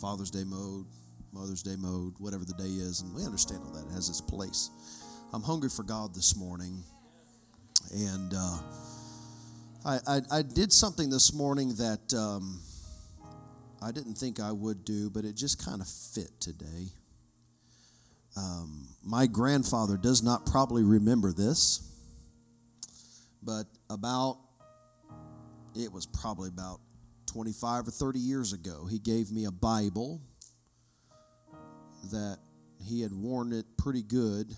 Father's Day mode, Mother's Day mode, whatever the day is, and we understand all that. It has its place. I'm hungry for God this morning, and I did something this morning that I didn't think I would do, but it just kind of fit today. My grandfather does not probably remember this, but it was probably about 25 or 30 years ago, he gave me a Bible that he had worn it pretty good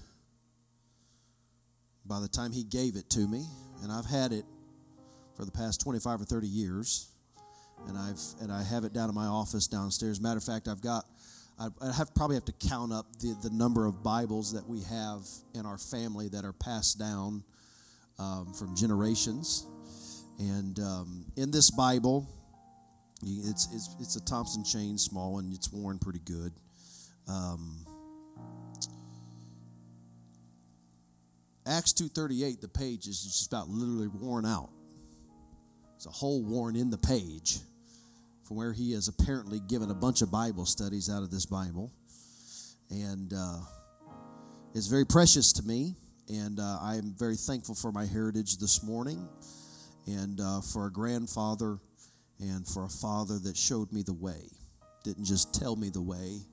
by the time he gave it to me, and I've had it for the past 25 or 30 years, and I have it down in my office downstairs. Matter of fact, I probably have to count up the number of Bibles that we have in our family that are passed down from generations. And in this Bible, it's a Thompson chain, small one. It's worn pretty good. Acts 2:38, the page is just about literally worn out. It's a hole worn in the page from where he has apparently given a bunch of Bible studies out of this Bible. And it's very precious to me, and I am very thankful for my heritage this morning, and for a grandfather and for a father that showed me the way. Didn't just tell me the way,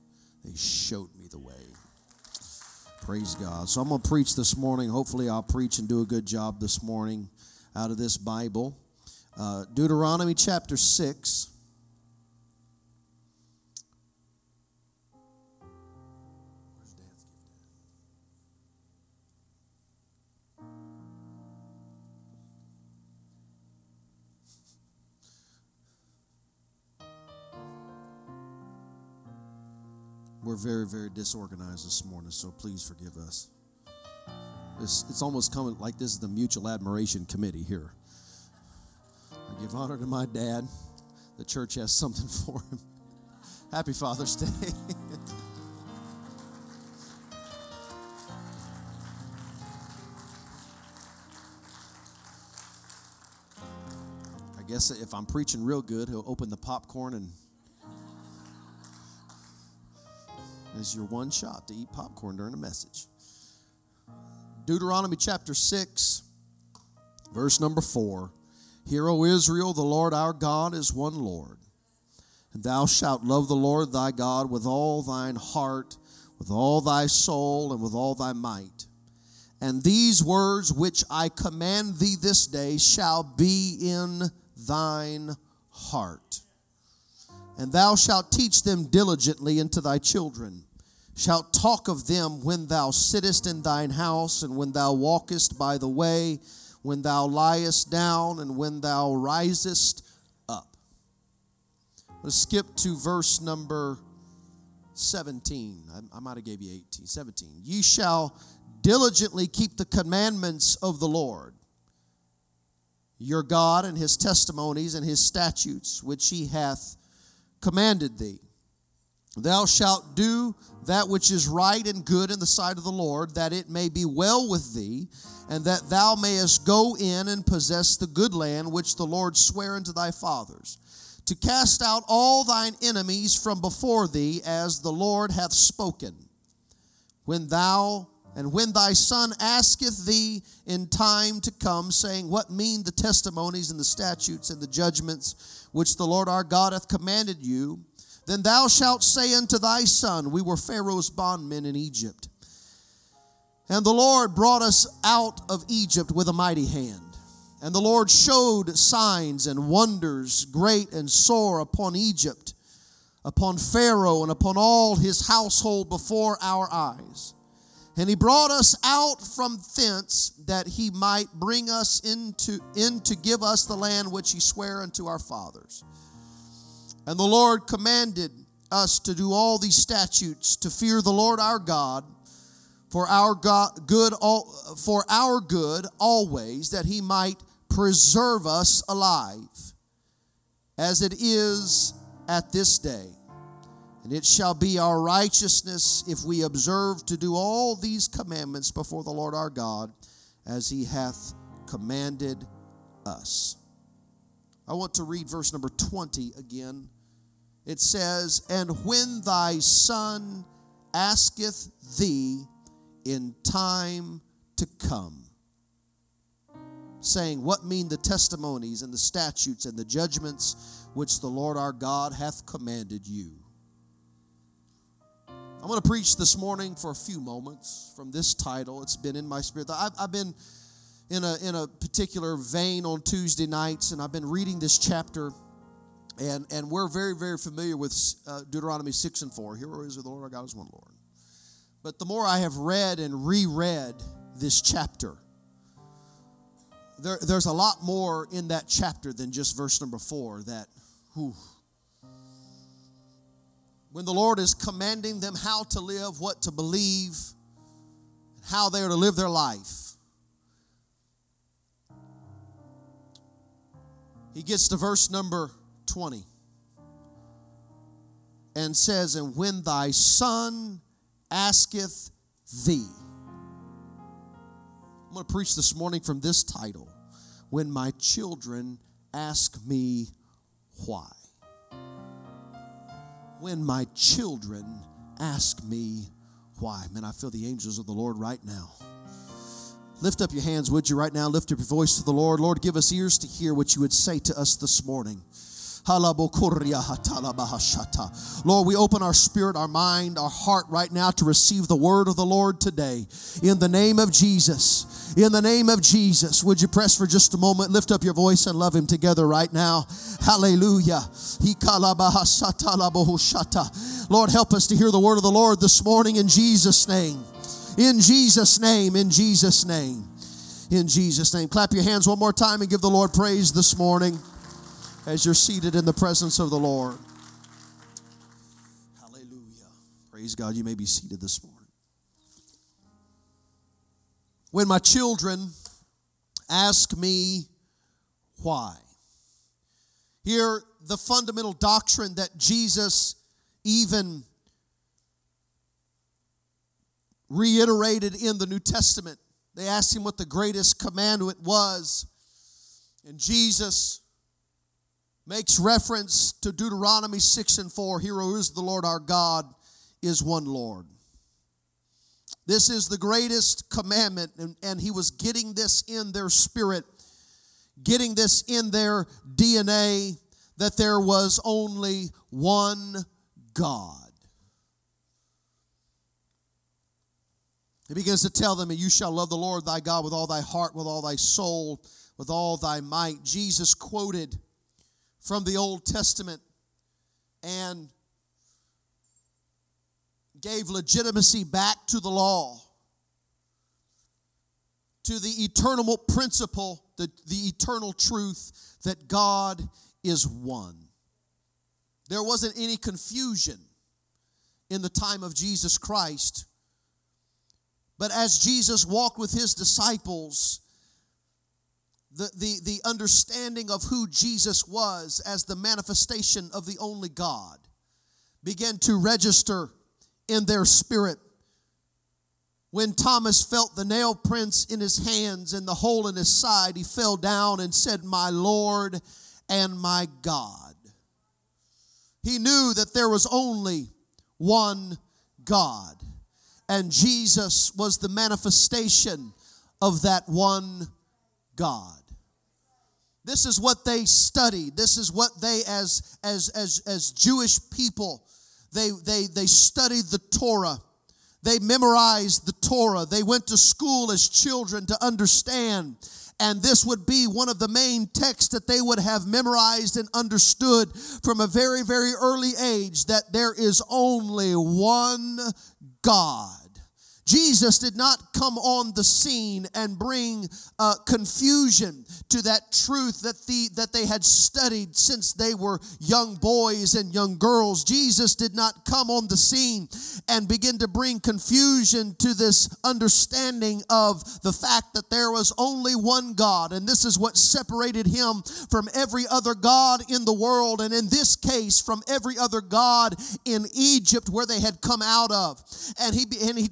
they showed me the way. Praise God. So I'm going to preach this morning. Hopefully I'll preach and do a good job this morning out of this Bible. Deuteronomy chapter 6. We're very, very disorganized this morning, so please forgive us. It's almost coming like this is the Mutual Admiration Committee here. I give honor to my dad. The church has something for him. Happy Father's Day. I guess if I'm preaching real good, he'll open the popcorn and is your one shot to eat popcorn during a message. Deuteronomy chapter 6, verse number 4. Hear, O Israel, the Lord our God is one Lord. And thou shalt love the Lord thy God with all thine heart, with all thy soul, and with all thy might. And these words which I command thee this day shall be in thine heart. And thou shalt teach them diligently unto thy children, shalt talk of them when thou sittest in thine house, and when thou walkest by the way, when thou liest down, and when thou risest up. Let's skip to verse number 17. I might have gave you 18, 17. Ye shall diligently keep the commandments of the Lord your God, and his testimonies and his statutes which he hath commanded thee. Thou shalt do that which is right and good in the sight of the Lord, that it may be well with thee, and that thou mayest go in and possess the good land which the Lord sware unto thy fathers, to cast out all thine enemies from before thee, as the Lord hath spoken. When thy son asketh thee in time to come, saying, What mean the testimonies and the statutes and the judgments which the Lord our God hath commanded you? Then thou shalt say unto thy son, We were Pharaoh's bondmen in Egypt, and the Lord brought us out of Egypt with a mighty hand. And the Lord showed signs and wonders great and sore upon Egypt, upon Pharaoh, and upon all his household before our eyes. And he brought us out from thence, that he might bring us in to give us the land which he sware unto our fathers. And the Lord commanded us to do all these statutes, to fear the Lord our God, for our good always, that he might preserve us alive, as it is at this day. And it shall be our righteousness if we observe to do all these commandments before the Lord our God, as he hath commanded us. I want to read verse number 20 again. it says, "And when thy son asketh thee in time to come, saying, What mean the testimonies and the statutes and the judgments which the Lord our God hath commanded you?" I'm going to preach this morning for a few moments from this title. It's been in my spirit. I've been in a particular vein on Tuesday nights, and I've been reading this chapter, and we're very, very familiar with Deuteronomy 6 and 4. Here is the Lord our God is one Lord. But the more I have read and reread this chapter, there's a lot more in that chapter than just verse number 4 that, when the Lord is commanding them how to live, what to believe, how they are to live their life. He gets to verse number 20 and says, "And when thy son asketh thee." I'm going to preach this morning from this title, "When my children ask me why." When my children ask me why. Man, I feel the angels of the Lord right now. Lift up your hands, would you, right now. Lift up your voice to the Lord. Lord, give us ears to hear what you would say to us this morning. Lord, we open our spirit, our mind, our heart right now to receive the word of the Lord today. In the name of Jesus, in the name of Jesus, would you press for just a moment, lift up your voice and love him together right now. Hallelujah. Lord, help us to hear the word of the Lord this morning in Jesus' name. In Jesus' name, in Jesus' name, in Jesus' name. Clap your hands one more time and give the Lord praise this morning as you're seated in the presence of the Lord. Hallelujah. Praise God. You may be seated this morning. When my children ask me why. Here, the fundamental doctrine that Jesus even reiterated in the New Testament. They asked him what the greatest commandment was. And Jesus makes reference to Deuteronomy 6 and 4. Here is the Lord our God is one Lord. This is the greatest commandment, and he was getting this in their spirit, getting this in their DNA, that there was only one God. He begins to tell them, "And you shall love the Lord thy God with all thy heart, with all thy soul, with all thy might." Jesus quoted from the Old Testament and gave legitimacy back to the law, to the eternal principle, the eternal truth that God is one. There wasn't any confusion in the time of Jesus Christ, but as Jesus walked with his disciples, the understanding of who Jesus was as the manifestation of the only God began to register in their spirit. When Thomas felt the nail prints in his hands and the hole in his side, he fell down and said, "My Lord and my God." He knew that there was only one God, and Jesus was the manifestation of that one God. This is what they studied. This is what they, as Jewish people, they studied the Torah. They memorized the Torah. They went to school as children to understand. And this would be one of the main texts that they would have memorized and understood from a very, very early age, that there is only one God. Jesus did not come on the scene and bring confusion to that truth that they had studied since they were young boys and young girls. Jesus did not come on the scene and begin to bring confusion to this understanding of the fact that there was only one God, and this is what separated him from every other God in the world, and in this case from every other God in Egypt where they had come out of. And he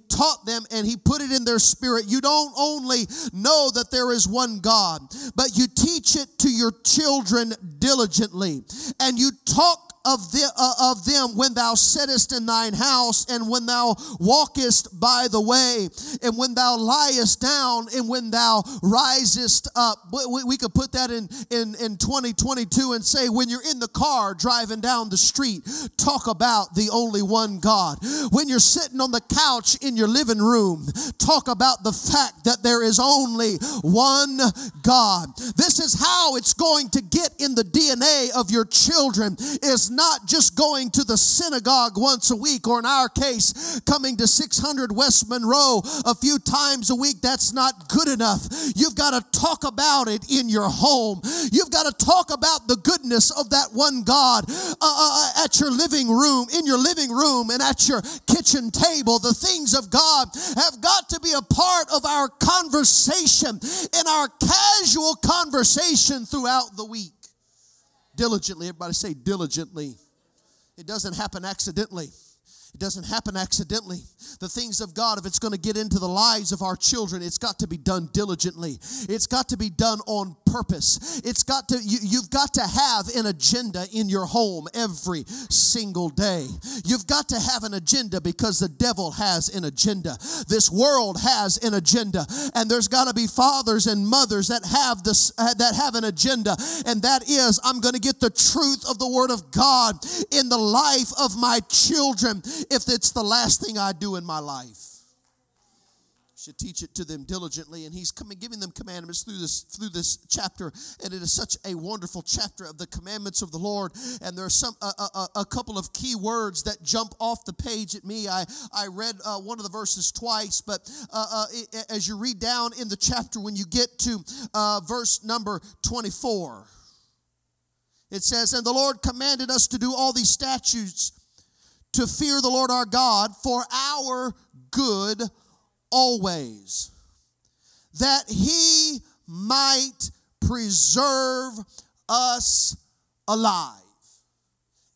taught them, and he put it in their spirit. You don't only know that there is one God, but you teach it to your children diligently, and you talk of them when thou sittest in thine house, and when thou walkest by the way, and when thou liest down, and when thou risest up. We could put that in 2022 and say, when you're in the car driving down the street, talk about the only one God. When you're sitting on the couch in your living room, talk about the fact that there is only one God. This is how it's going to get in the DNA of your children. It's not just going to the synagogue once a week, or in our case, coming to 600 West Monroe a few times a week. That's not good enough. You've got to talk about it in your home. You've got to talk about the goodness of that one God at your living room, in your living room, and at your kitchen table. The things of God have got to be a part of our conversation, in our casual conversation throughout the week. Diligently, everybody say diligently. It doesn't happen accidentally. It doesn't happen accidentally. The things of God, if it's going to get into the lives of our children, it's got to be done diligently. It's got to be done on purpose. It's got to, you've got to have an agenda in your home every single day. You've got to have an agenda, because the devil has an agenda. This world has an agenda, and there's got to be fathers and mothers that have this, that have an agenda, and that is, I'm going to get the truth of the Word of God in the life of my children, if it's the last thing I do in my life. Should teach it to them diligently, and he's coming, giving them commandments through this chapter, and it is such a wonderful chapter of the commandments of the Lord. And there are some a couple of key words that jump off the page at me. I read one of the verses twice, but as you read down in the chapter, when you get to verse number 24, it says, "And the Lord commanded us to do all these statutes, to fear the Lord our God for our good always, that he might preserve us alive."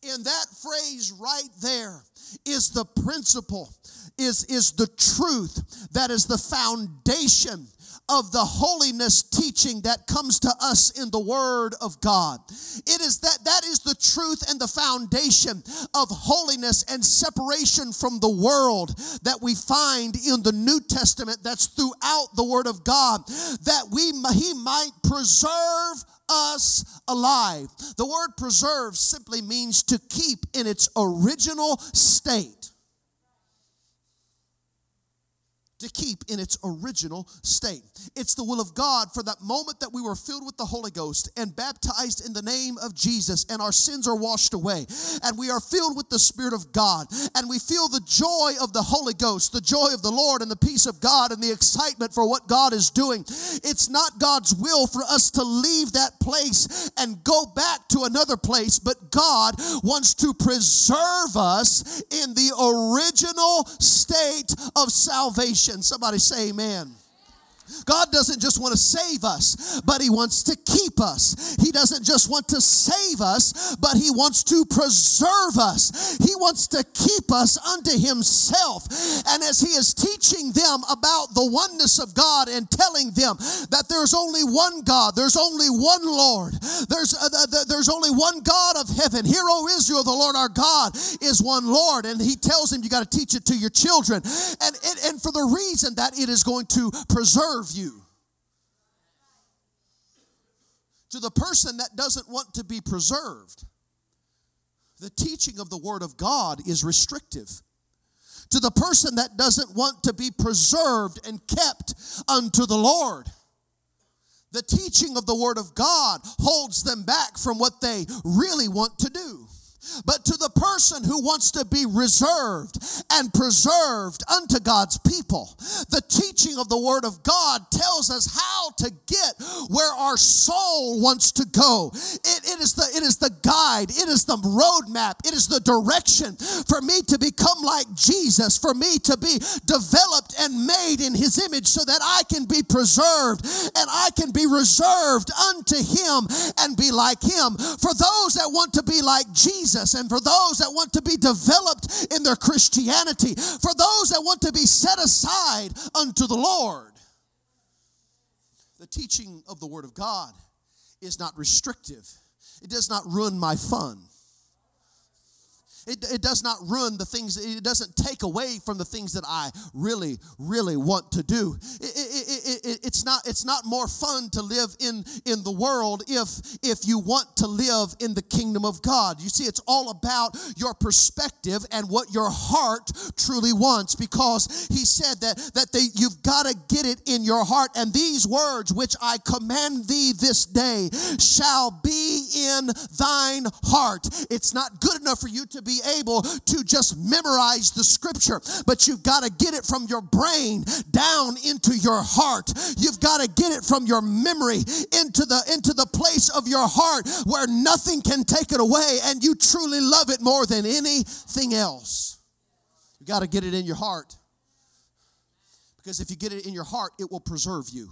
In that phrase right there is the principle, is the truth that is the foundation of the holiness teaching that comes to us in the Word of God. It is that is the truth and the foundation of holiness and separation from the world that we find in the New Testament, that's throughout the Word of God, that he might preserve us alive. The word preserve simply means to keep in its original state. To keep in its original state. It's the will of God for that moment that we were filled with the Holy Ghost and baptized in the name of Jesus, and our sins are washed away, and we are filled with the Spirit of God, and we feel the joy of the Holy Ghost, the joy of the Lord, and the peace of God, and the excitement for what God is doing. It's not God's will for us to leave that place and go back to another place, but God wants to preserve us in the original state of salvation. Somebody say amen. God doesn't just want to save us, but he wants to keep us. He doesn't just want to save us, but he wants to preserve us. He wants to keep us unto himself. And as he is teaching them about the oneness of God and telling them that there's only one God, there's only one Lord, there's only one God of heaven. Hear, O Israel, the Lord our God is one Lord. And he tells them, you got to teach it to your children. And for the reason that it is going to preserve you. To the person that doesn't want to be preserved, the teaching of the Word of God is restrictive. To the person that doesn't want to be preserved and kept unto the Lord, the teaching of the Word of God holds them back from what they really want to do. But to the person who wants to be reserved and preserved unto God's people, the teaching of the Word of God tells us how to get where our soul wants to go. It is the guide. It is the roadmap. It is the direction for me to become like Jesus, for me to be developed and made in his image so that I can be preserved and I can be reserved unto him and be like him. For those that want to be like Jesus, and for those that want to be developed in their Christianity, for those that want to be set aside unto the Lord, the teaching of the Word of God is not restrictive. It does not ruin my fun. It does not ruin the things. It doesn't take away from the things that I really, really want to do. It's not more fun to live in the world if you want to live in the kingdom of God. You see, it's all about your perspective and what your heart truly wants, because he said that you've got to get it in your heart. And these words which I command thee this day shall be in thine heart. It's not good enough for you to be able to just memorize the scripture, but you've got to get it from your brain down into your heart. You've got to get it from your memory into the place of your heart where nothing can take it away and you truly love it more than anything else. You've got to get it in your heart, because if you get it in your heart, it will preserve you.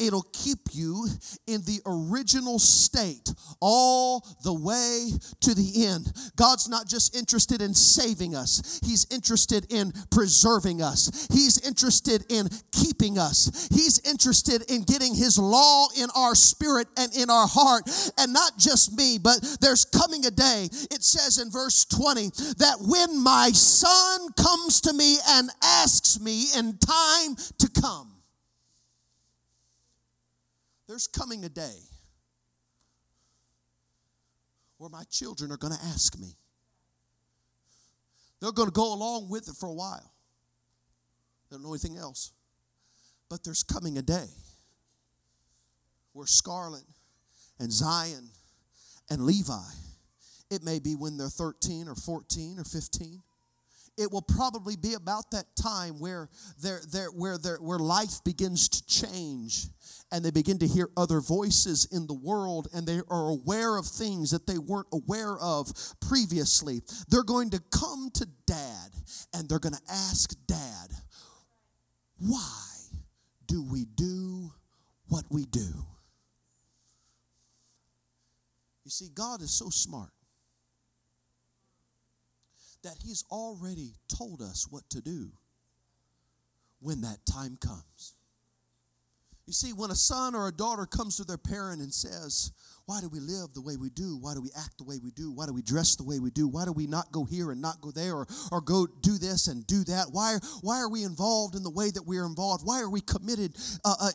It'll keep you in the original state all the way to the end. God's not just interested in saving us. He's interested in preserving us. He's interested in keeping us. He's interested in getting his law in our spirit and in our heart. And not just me, but there's coming a day, it says in verse 20, that when my son comes to me and asks me in time to come. There's coming a day where my children are going to ask me. They're going to go along with it for a while. They don't know anything else. But there's coming a day where Scarlett and Zion and Levi, it may be when they're 13 or 14 or 15, it will probably be about that time where life begins to change and they begin to hear other voices in the world and they are aware of things that they weren't aware of previously. They're going to come to Dad and they're going to ask Dad, why do we do what we do? You see, God is so smart that he's already told us what to do when that time comes. You see, when a son or a daughter comes to their parent and says, why do we live the way we do? Why do we act the way we do? Why do we dress the way we do? Why do we not go here and not go there, or go do this and do that? Why are we involved in the way that we're involved? Why are we committed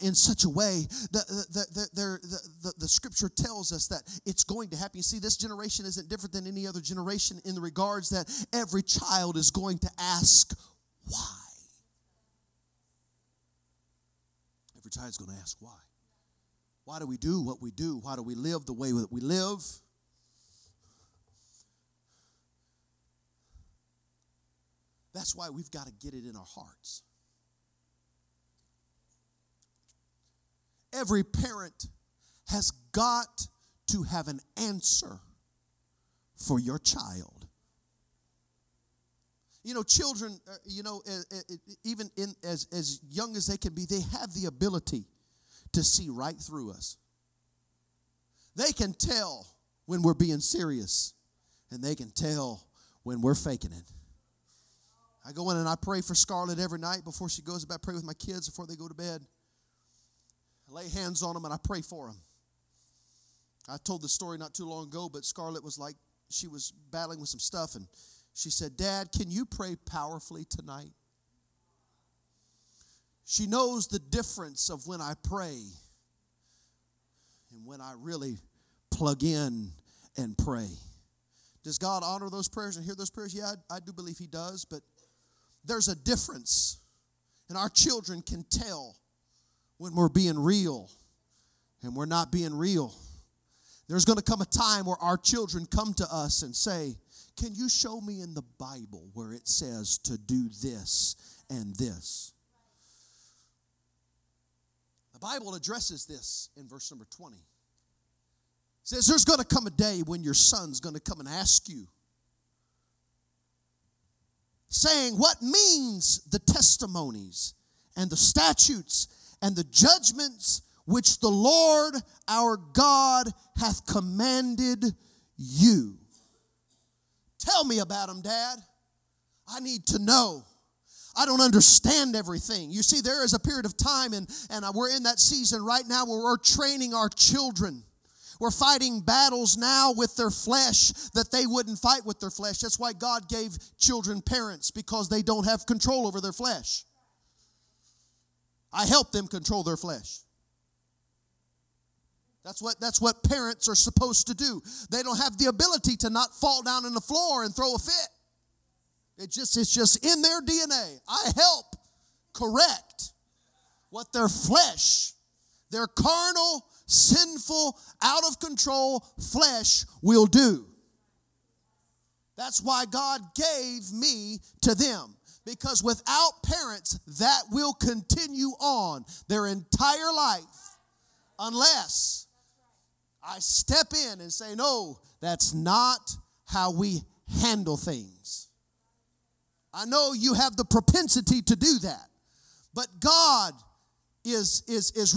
in such a way? The scripture tells us that it's going to happen. You see, this generation isn't different than any other generation in the regards that every child is going to ask why. Every child's going to ask why. Why do we do what we do? Why do we live the way that we live? That's why we've got to get it in our hearts. Every parent has got to have an answer for your child. You know, children, even as young as they can be, they have the ability to see right through us. They can tell when we're being serious, and they can tell when we're faking it. I go in and I pray for Scarlett every night before she goes to bed. I pray with my kids before they go to bed. I lay hands on them and I pray for them. I told the story not too long ago, but Scarlett was like, she was battling with some stuff, and she said, Dad, can you pray powerfully tonight? She knows the difference of when I pray and when I really plug in and pray. Does God honor those prayers and hear those prayers? Yeah, I do believe he does, but there's a difference. And our children can tell when we're being real and we're not being real. There's going to come a time where our children come to us and say, can you show me in the Bible where it says to do this and this? The Bible addresses this in verse number 20. It says there's going to come a day when your son's going to come and ask you, saying, what means the testimonies and the statutes and the judgments which the Lord our God hath commanded you? Tell me about them, Dad. I need to know. I don't understand everything. You see, there is a period of time, and we're in that season right now where we're training our children. were fighting battles now with their flesh that they wouldn't fight with their flesh. That's why God gave children parents, because they don't have control over their flesh. I help them control their flesh. That's what parents are supposed to do. They don't have the ability to not fall down on the floor and throw a fit. It's just in their DNA. I help correct what their flesh, their carnal, sinful, out of control flesh will do. That's why God gave me to them. Because without parents, that will continue on their entire life unless I step in and say, no, that's not how we handle things. I know you have the propensity to do that, but God is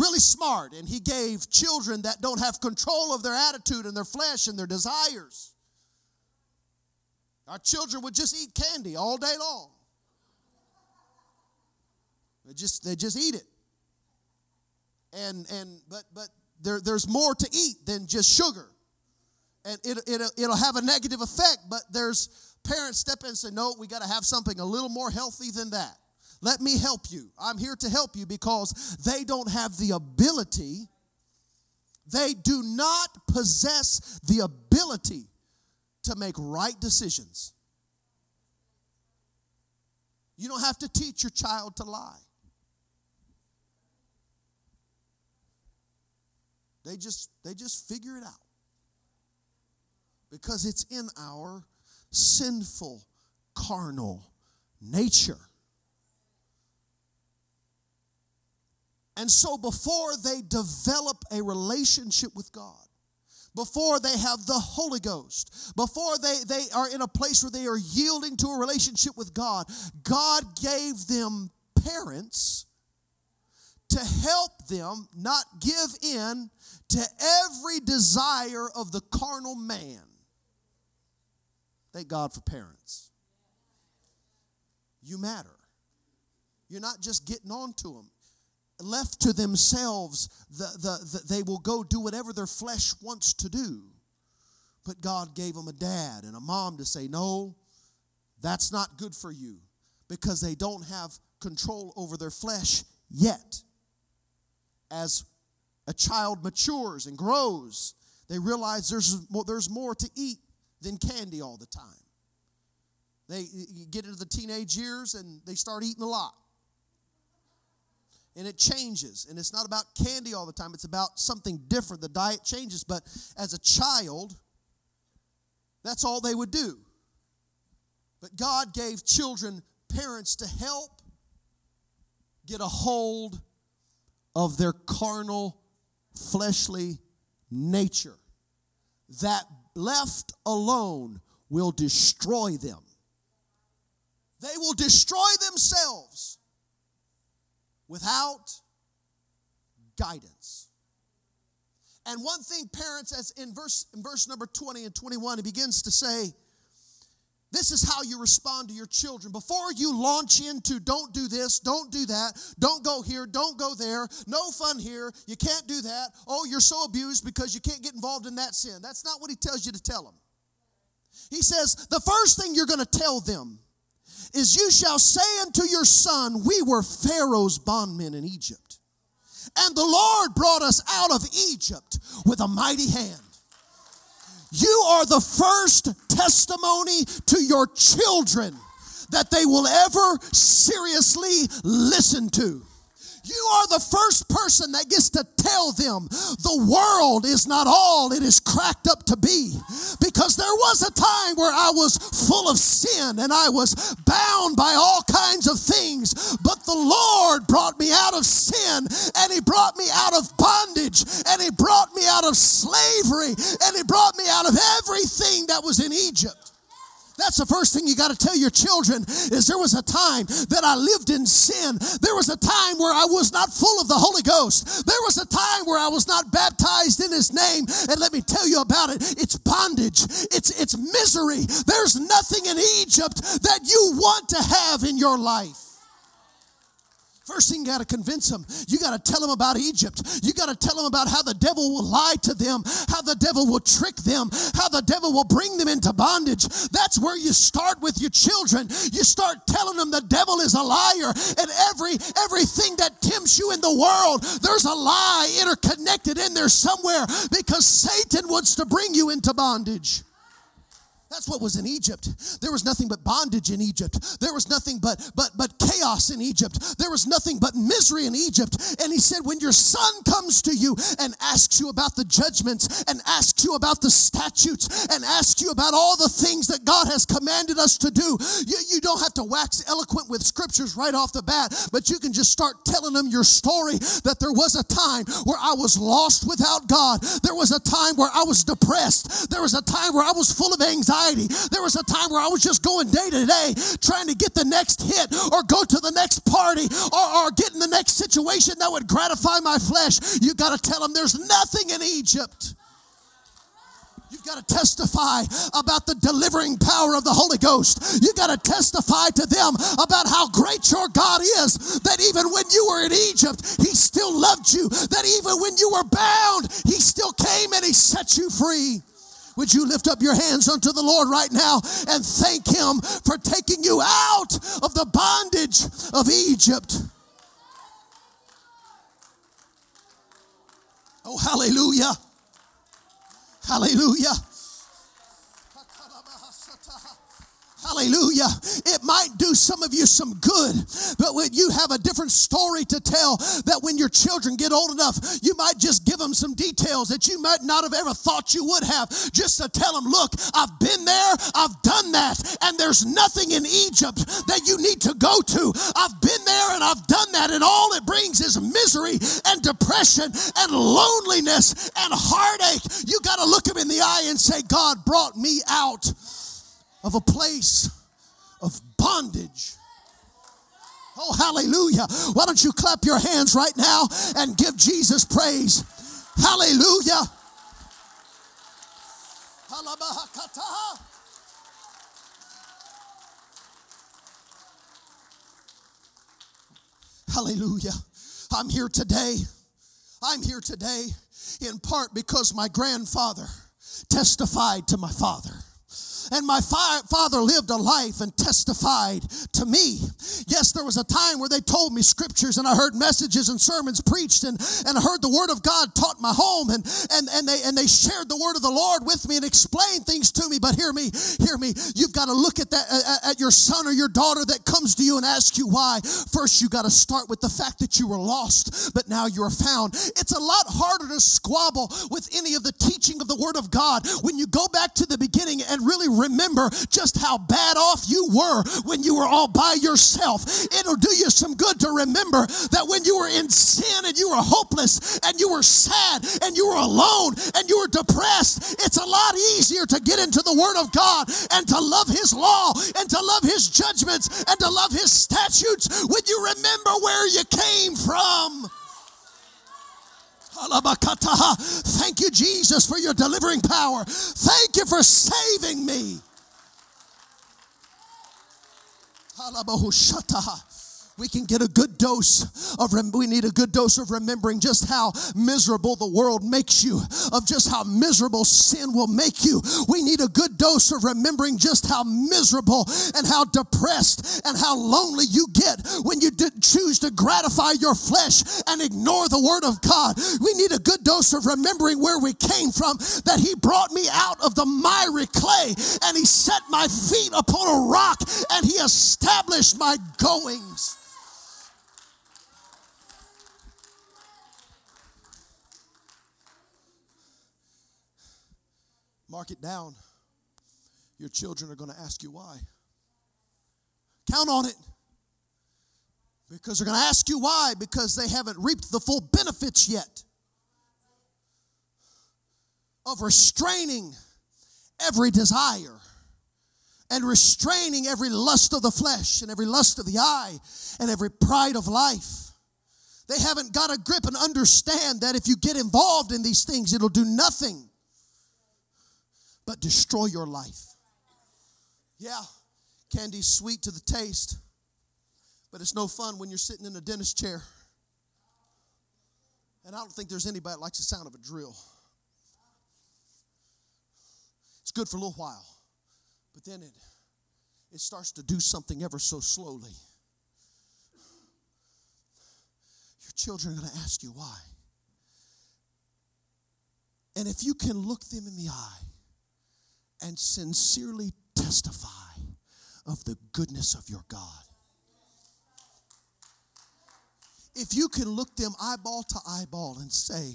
really smart, and He gave children that don't have control of their attitude and their flesh and their desires. Our children would just eat candy all day long. They just eat it. But there's more to eat than just sugar. And it'll have a negative effect, but there's parents step in and say, no, we got to have something a little more healthy than that. Let me help you. I'm here to help you, because they don't have the ability. They do not possess the ability to make right decisions. You don't have to teach your child to lie. They just figure it out, because it's in our sinful, carnal nature. And so before they develop a relationship with God, before they have the Holy Ghost, before they are in a place where they are yielding to a relationship with God, God gave them parents to help them not give in to every desire of the carnal man. Thank God for parents. You matter. You're not just getting on to them. Left to themselves, they will go do whatever their flesh wants to do. But God gave them a dad and a mom to say, no, that's not good for you, because they don't have control over their flesh yet. As a child matures and grows, they realize there's more to eat than candy all the time. You get into the teenage years and they start eating a lot. And it changes. And it's not about candy all the time. It's about something different. The diet changes. But as a child, that's all they would do. But God gave children parents to help get a hold of their carnal, fleshly nature that, left alone, will destroy them. They will destroy themselves without guidance. And one thing parents, as in verse number 20 and 21, it begins to say, this is how you respond to your children. Before you launch into don't do this, don't do that, don't go here, don't go there, no fun here, you can't do that, oh, you're so abused because you can't get involved in that sin. That's not what He tells you to tell them. He says, the first thing you're going to tell them is, you shall say unto your son, we were Pharaoh's bondmen in Egypt, and the Lord brought us out of Egypt with a mighty hand. You are the first testimony to your children that they will ever seriously listen to. You are the first person that gets to tell them the world is not all it is cracked up to be. Because there was a time where I was full of sin and I was bound by all kinds of things. But the Lord brought me out of sin, and He brought me out of bondage, and He brought me out of slavery, and He brought me out of everything that was in Egypt. That's the first thing you got to tell your children, is there was a time that I lived in sin. There was a time where I was not full of the Holy Ghost. There was a time where I was not baptized in His name. And let me tell you about it. It's bondage. It's misery. There's nothing in Egypt that you want to have in your life. First thing you got to convince them. You got to tell them about Egypt. You got to tell them about how the devil will lie to them, how the devil will trick them, how the devil will bring them into bondage. That's where you start with your children. You start telling them the devil is a liar, and everything that tempts you in the world, there's a lie interconnected in there somewhere, because Satan wants to bring you into bondage. That's what was in Egypt. There was nothing but bondage in Egypt. There was nothing but chaos in Egypt. There was nothing but misery in Egypt. And he said, when your son comes to you and asks you about the judgments and asks you about the statutes and asks you about all the things that God has commanded us to do, you don't have to wax eloquent with scriptures right off the bat, but you can just start telling them your story, that there was a time where I was lost without God. There was a time where I was depressed. There was a time where I was full of anxiety. There was a time where I was just going day to day trying to get the next hit or go to the next party or get in the next situation that would gratify my flesh. You got to tell them there's nothing in Egypt. You've got to testify about the delivering power of the Holy Ghost. You've got to testify to them about how great your God is, that even when you were in Egypt, he still loved you, that even when you were bound, he still came and he set you free. Would you lift up your hands unto the Lord right now and thank him for taking you out of the bondage of Egypt? Oh, hallelujah. Hallelujah. Hallelujah. It might do some of you some good, but when you have a different story to tell, that when your children get old enough, you might just give them some details that you might not have ever thought you would have, just to tell them, look, I've been there, I've done that, and there's nothing in Egypt that you need to go to. I've been there and I've done that, and all it brings is misery and depression and loneliness and heartache. You got to look him in the eye and say, God brought me out of a place of bondage. Oh, hallelujah. Why don't you clap your hands right now and give Jesus praise? Hallelujah. Hallelujah. I'm here today. I'm here today in part because my grandfather testified to my father. And my father lived a life and testified to me. Yes, there was a time where they told me scriptures, and I heard messages and sermons preached, and I heard the word of God taught my home, and they shared the word of the Lord with me and explained things to me. But hear me. You've got to look at that, at your son or your daughter that comes to you and asks you why. First, you got to start with the fact that you were lost, but now you're found. It's a lot harder to squabble with any of the teaching of the word of God when you go back to the beginning and really remember just how bad off you were when you were all by yourself. It'll do you some good to remember that when you were in sin and you were hopeless and you were sad and you were alone and you were depressed, it's a lot easier to get into the Word of God and to love His law and to love His judgments and to love His statutes when you remember where you came from. Thank you, Jesus, for your delivering power. Thank you for saving me. We can get a good dose of, we need a good dose of remembering just how miserable the world makes you, of just how miserable sin will make you. We need a good dose of remembering just how miserable and how depressed and how lonely you get when you choose to gratify your flesh and ignore the word of God. We need a good dose of remembering where we came from, that he brought me out of the miry clay and he set my feet upon a rock and he established my goings. Mark it down. Your children are going to ask you why. Count on it. Because they're going to ask you why, because they haven't reaped the full benefits yet of restraining every desire and restraining every lust of the flesh and every lust of the eye and every pride of life. They haven't got a grip and understand that if you get involved in these things, it'll do nothing but destroy your life. Yeah, candy's sweet to the taste, But it's no fun when you're sitting in a dentist chair. And I don't think there's anybody that likes the sound of a drill. It's good for a little while. But then it starts to do something ever so slowly. Your children are going to ask you why. And if you can look them in the eye and sincerely testify of the goodness of your God. If you can look them eyeball to eyeball and say,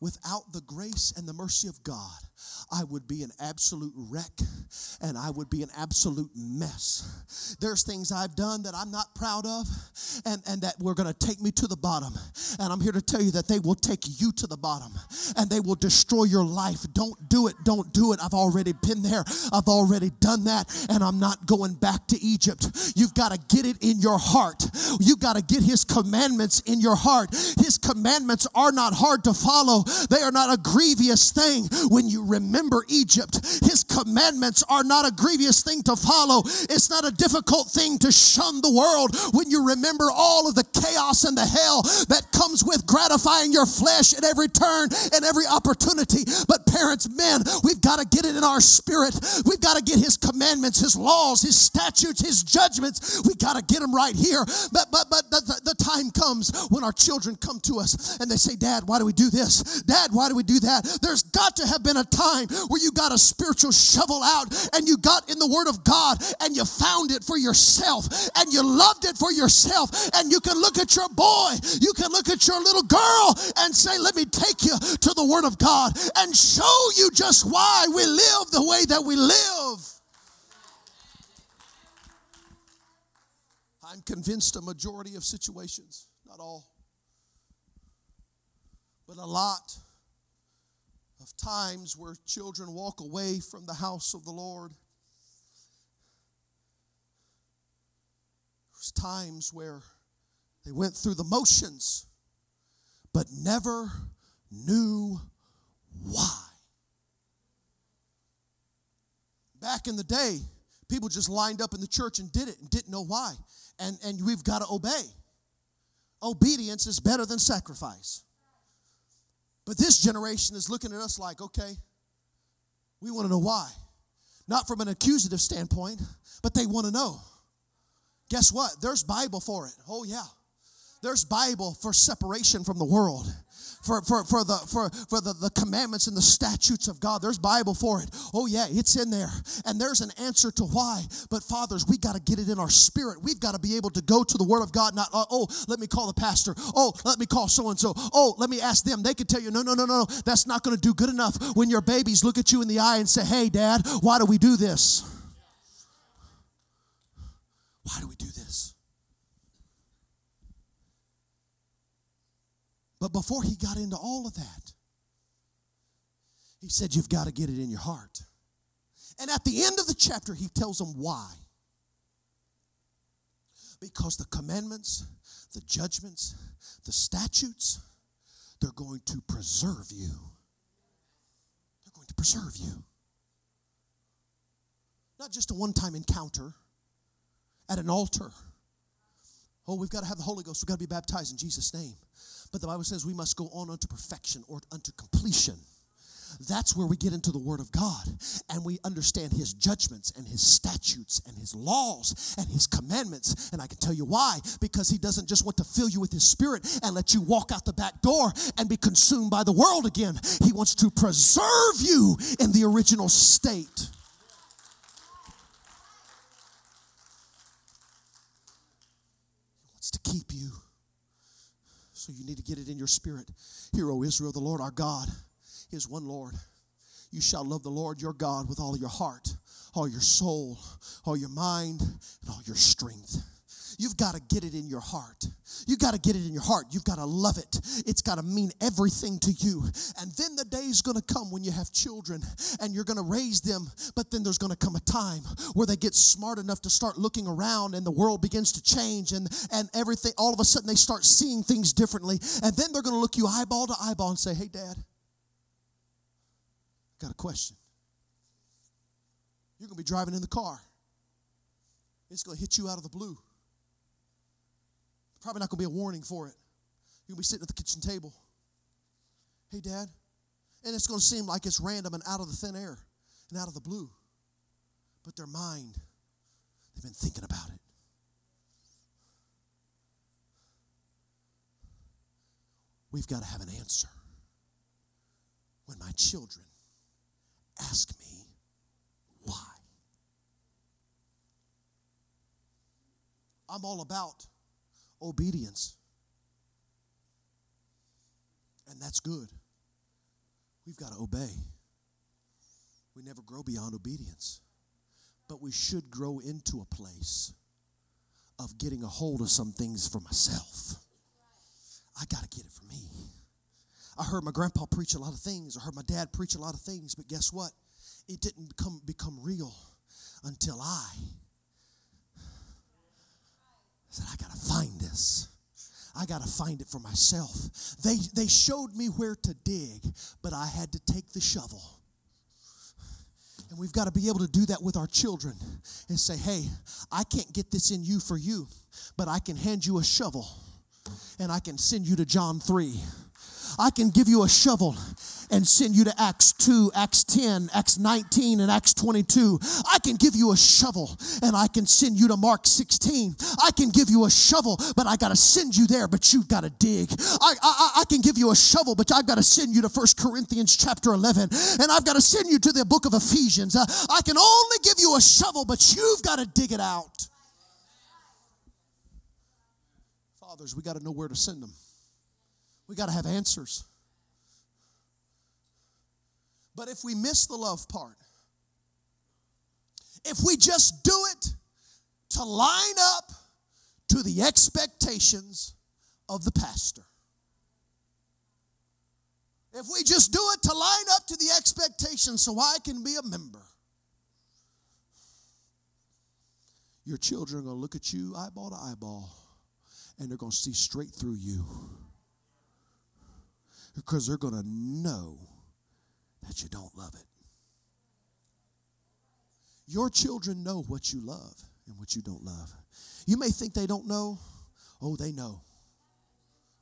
without the grace and the mercy of God, I would be an absolute wreck and I would be an absolute mess. There's things I've done that I'm not proud of and that were going to take me to the bottom. And I'm here to tell you that they will take you to the bottom and they will destroy your life. Don't do it. Don't do it. I've already been there. I've already done that and I'm not going back to Egypt. You've got to get it in your heart. You've got to get his commandments in your heart. His commandments are not hard to follow. They are not a grievous thing when you remember Egypt. His commandments are not a grievous thing to follow. It's not a difficult thing to shun the world when you remember all of the chaos and the hell that comes with gratifying your flesh at every turn and every opportunity. But parents, men, we've got to get it in our spirit. We've got to get his commandments, his laws, his statutes, his judgments. We've got to get them right here. But the time comes when our children come to us and they say, Dad, why do we do this? Dad, why do we do that? There's got to have been a time where you got a spiritual shovel out and you got in the Word of God and you found it for yourself and you loved it for yourself and you can look at your boy, you can look at your little girl and say, let me take you to the Word of God and show you just why we live the way that we live. I'm convinced a majority of situations, not all, but a lot of times where children walk away from the house of the Lord. There's times where they went through the motions, but never knew why. Back in the day, people just lined up in the church and did it and didn't know why. And we've got to obey. Obedience is better than sacrifice. But this generation is looking at us like, okay, we want to know why. Not from an accusative standpoint, but they want to know. Guess what? There's Bible for it. Oh, yeah. There's Bible for separation from the world. For the commandments and the statutes of God. There's Bible for it. Oh, yeah, it's in there. And there's an answer to why. But, fathers, we got to get it in our spirit. We've got to be able to go to the Word of God, not, oh, let me call the pastor. Oh, let me call so-and-so. Oh, let me ask them. They could tell you, no. That's not going to do good enough when your babies look at you in the eye and say, hey, Dad, why do we do this? Why do we do this? But before he got into all of that, he said, you've got to get it in your heart. And at the end of the chapter, he tells them why. Because the commandments, the judgments, the statutes, they're going to preserve you. They're going to preserve you. Not just a one-time encounter at an altar. Oh, we've got to have the Holy Ghost. We've got to be baptized in Jesus' name. But the Bible says we must go on unto perfection or unto completion. That's where we get into the Word of God and we understand his judgments and his statutes and his laws and his commandments. And I can tell you why. Because he doesn't just want to fill you with his spirit and let you walk out the back door and be consumed by the world again. He wants to preserve you in the original state. He wants to keep you. So you need to get it in your spirit. Hear, O Israel, the Lord our God is one Lord. You shall love the Lord your God with all your heart, all your soul, all your mind, and all your strength. You've got to get it in your heart. You've got to get it in your heart. You've got to love it. It's got to mean everything to you. And then the day's going to come when you have children and you're going to raise them. But then there's going to come a time where they get smart enough to start looking around and the world begins to change and everything. All of a sudden they start seeing things differently. And then they're going to look you eyeball to eyeball and say, hey, Dad, I've got a question. You're going to be driving in the car. It's going to hit you out of the blue. probably not going to be a warning for it. You're going to be sitting at the kitchen table. Hey, Dad. And it's going to seem like it's random and out of the thin air and out of the blue. But their mind, they've been thinking about it. We've got to have an answer. When my children ask me why, I'm all about obedience. And that's good. We've got to obey. We never grow beyond obedience. But we should grow into a place of getting a hold of some things for myself. I got to get it for me. I heard my grandpa preach a lot of things. I heard my dad preach a lot of things. But guess what? It didn't become real until I said, I got to find this. I got to find it for myself. They showed me where to dig, but I had to take the shovel. And we've got to be able to do that with our children and say, hey, I can't get this in you for you, but I can hand you a shovel. And I can send you to John 3. I can give you a shovel and send you to Acts 2, Acts 10, Acts 19, and Acts 22. I can give you a shovel and I can send you to Mark 16. I can give you a shovel, but I got to send you there, but you've got to dig. I can give you a shovel, but I've got to send you to 1 Corinthians chapter 11. And I've got to send you to the book of Ephesians. I can only give you a shovel, but you've got to dig it out. Fathers, we got to know where to send them. We got to have answers. But if we miss the love part, if we just do it to line up to the expectations of the pastor, if we just do it to line up to the expectations so I can be a member, your children are going to look at you eyeball to eyeball, and they're going to see straight through you. Because they're going to know that you don't love it. Your children know what you love and what you don't love. You may think they don't know. Oh, they know.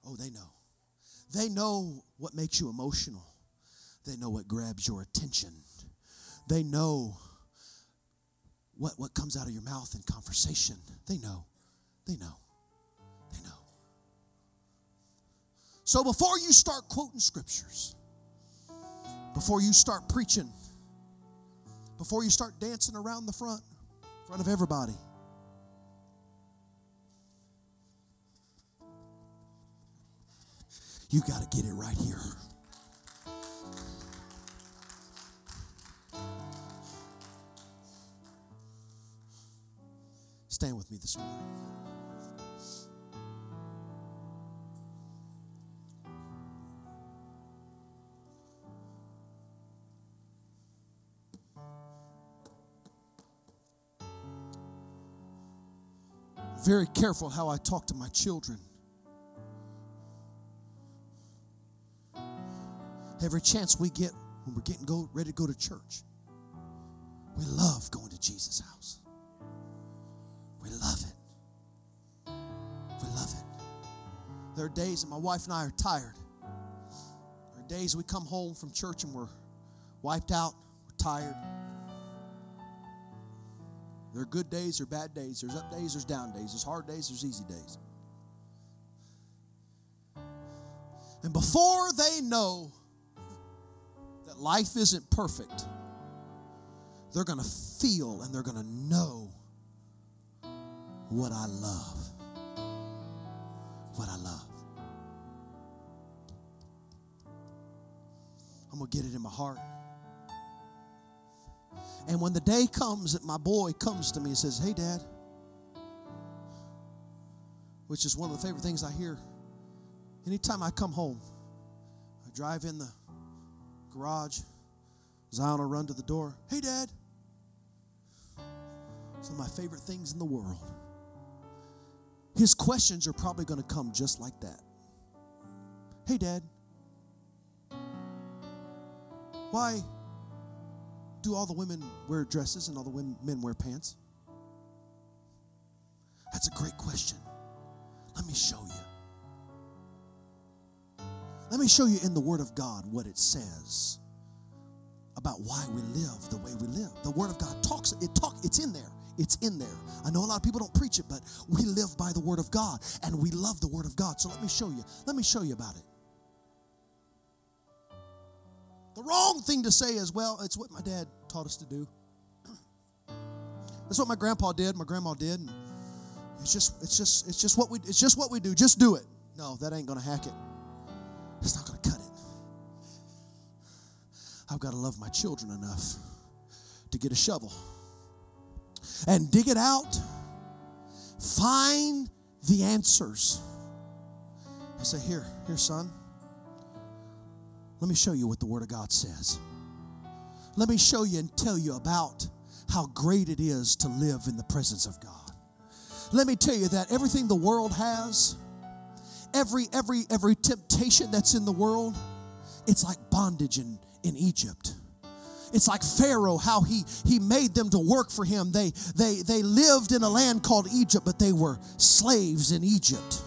Oh, they know. They know what makes you emotional. They know what grabs your attention. They know what comes out of your mouth in conversation. They know. They know. They know. So before you start quoting scriptures, before you start preaching, before you start dancing around the front, in front of everybody, you got to get it right here. Stand with me this morning. Very careful how I talk to my children. Every chance we get when we're ready to go to church, we love going to Jesus' house. We love it. We love it. There are days that my wife and I are tired. There are days we come home from church and we're wiped out, we're tired. There are good days, there are bad days, there's up days, there's down days, there's hard days, there's easy days. And before they know that life isn't perfect, they're going to feel and they're going to know what I love. What I love. I'm going to get it in my heart. And when the day comes that my boy comes to me and says, hey, Dad, which is one of the favorite things I hear. Anytime I come home, I drive in the garage. Zion will run to the door. Hey, Dad. It's one of my favorite things in the world. His questions are probably going to come just like that. Hey, Dad. Why do all the women wear dresses and all the men wear pants? That's a great question. Let me show you. Let me show you in the Word of God what it says about why we live the way we live. The Word of God talks, it's in there. It's in there. I know a lot of people don't preach it, but we live by the Word of God, and we love the Word of God. So let me show you. Let me show you about it. The wrong thing to say is, well, it's what my dad taught us to do. That's what my grandpa did, my grandma did. And it's just what we do. Just do it. No, that ain't gonna hack it. It's not gonna cut it. I've got to love my children enough to get a shovel and dig it out. Find the answers. I say, here, son. Let me show you what the Word of God says. Let me show you and tell you about how great it is to live in the presence of God. Let me tell you that everything the world has, every temptation that's in the world, it's like bondage in Egypt. It's like Pharaoh, how he made them to work for him. They lived in a land called Egypt, but they were slaves in Egypt.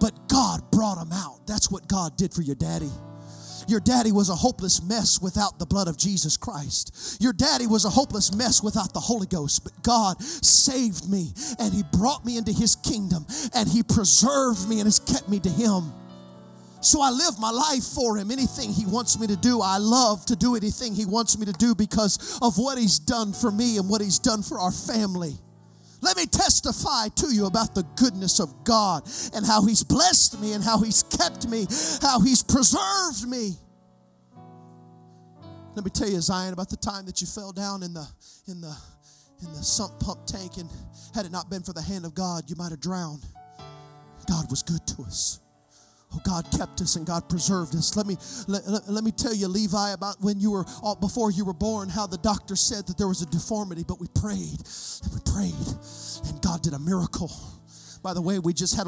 But God brought them out. That's what God did for your daddy. Your daddy was a hopeless mess without the blood of Jesus Christ. Your daddy was a hopeless mess without the Holy Ghost. But God saved me, and He brought me into His kingdom, and He preserved me, and has kept me to Him. So I live my life for Him. Anything He wants me to do, I love to do anything He wants me to do because of what He's done for me and what He's done for our family. Let me testify to you about the goodness of God and how He's blessed me and how He's kept me, how He's preserved me. Let me tell you, Zion, about the time that you fell down in the sump pump tank, and had it not been for the hand of God, you might have drowned. God was good to us. Oh, God kept us and God preserved us. Let me tell you, Levi, about when you were, before you were born, how the doctor said that there was a deformity, but we prayed, and God did a miracle. By the way, we just had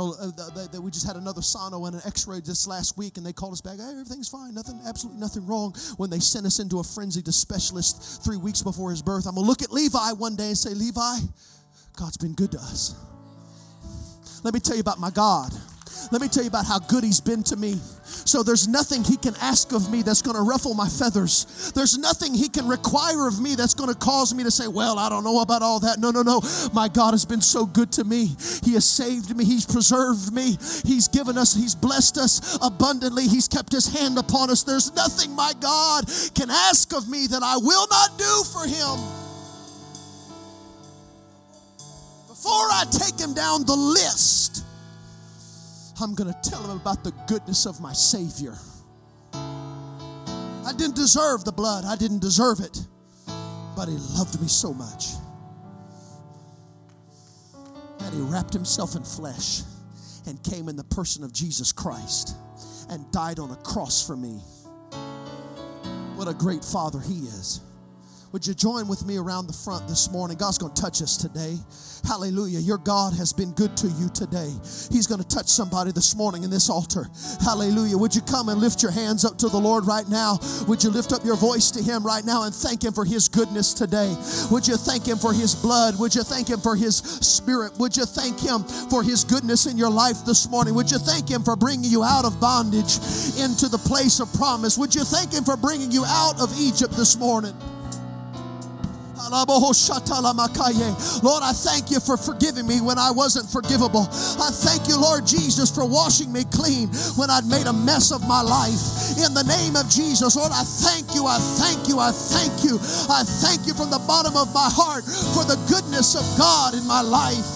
another sono and an X-ray just last week, and they called us back. Hey, everything's fine, absolutely nothing wrong. When they sent us into a frenzy to specialist 3 weeks before his birth, I'm gonna look at Levi one day and say, Levi, God's been good to us. Let me tell you about my God. Let me tell you about how good He's been to me. So there's nothing He can ask of me that's going to ruffle my feathers. There's nothing He can require of me that's going to cause me to say, well, I don't know about all that. No. My God has been so good to me. He has saved me. He's preserved me. He's given us. He's blessed us abundantly. He's kept His hand upon us. There's nothing my God can ask of me that I will not do for Him. Before I take Him down the list, I'm going to tell Him about the goodness of my Savior. I didn't deserve the blood. I didn't deserve it. But He loved me so much that He wrapped Himself in flesh and came in the person of Jesus Christ and died on a cross for me. What a great Father He is. Would you join with me around the front this morning? God's going to touch us today. Hallelujah. Your God has been good to you today. He's going to touch somebody this morning in this altar. Hallelujah. Would you come and lift your hands up to the Lord right now? Would you lift up your voice to Him right now and thank Him for His goodness today? Would you thank Him for His blood? Would you thank Him for His Spirit? Would you thank Him for His goodness in your life this morning? Would you thank Him for bringing you out of bondage into the place of promise? Would you thank Him for bringing you out of Egypt this morning? Lord, I thank You for forgiving me when I wasn't forgivable. I thank You, Lord Jesus, for washing me clean when I'd made a mess of my life. In the name of Jesus, Lord, I thank You, I thank You, I thank You. I thank You from the bottom of my heart for the goodness of God in my life.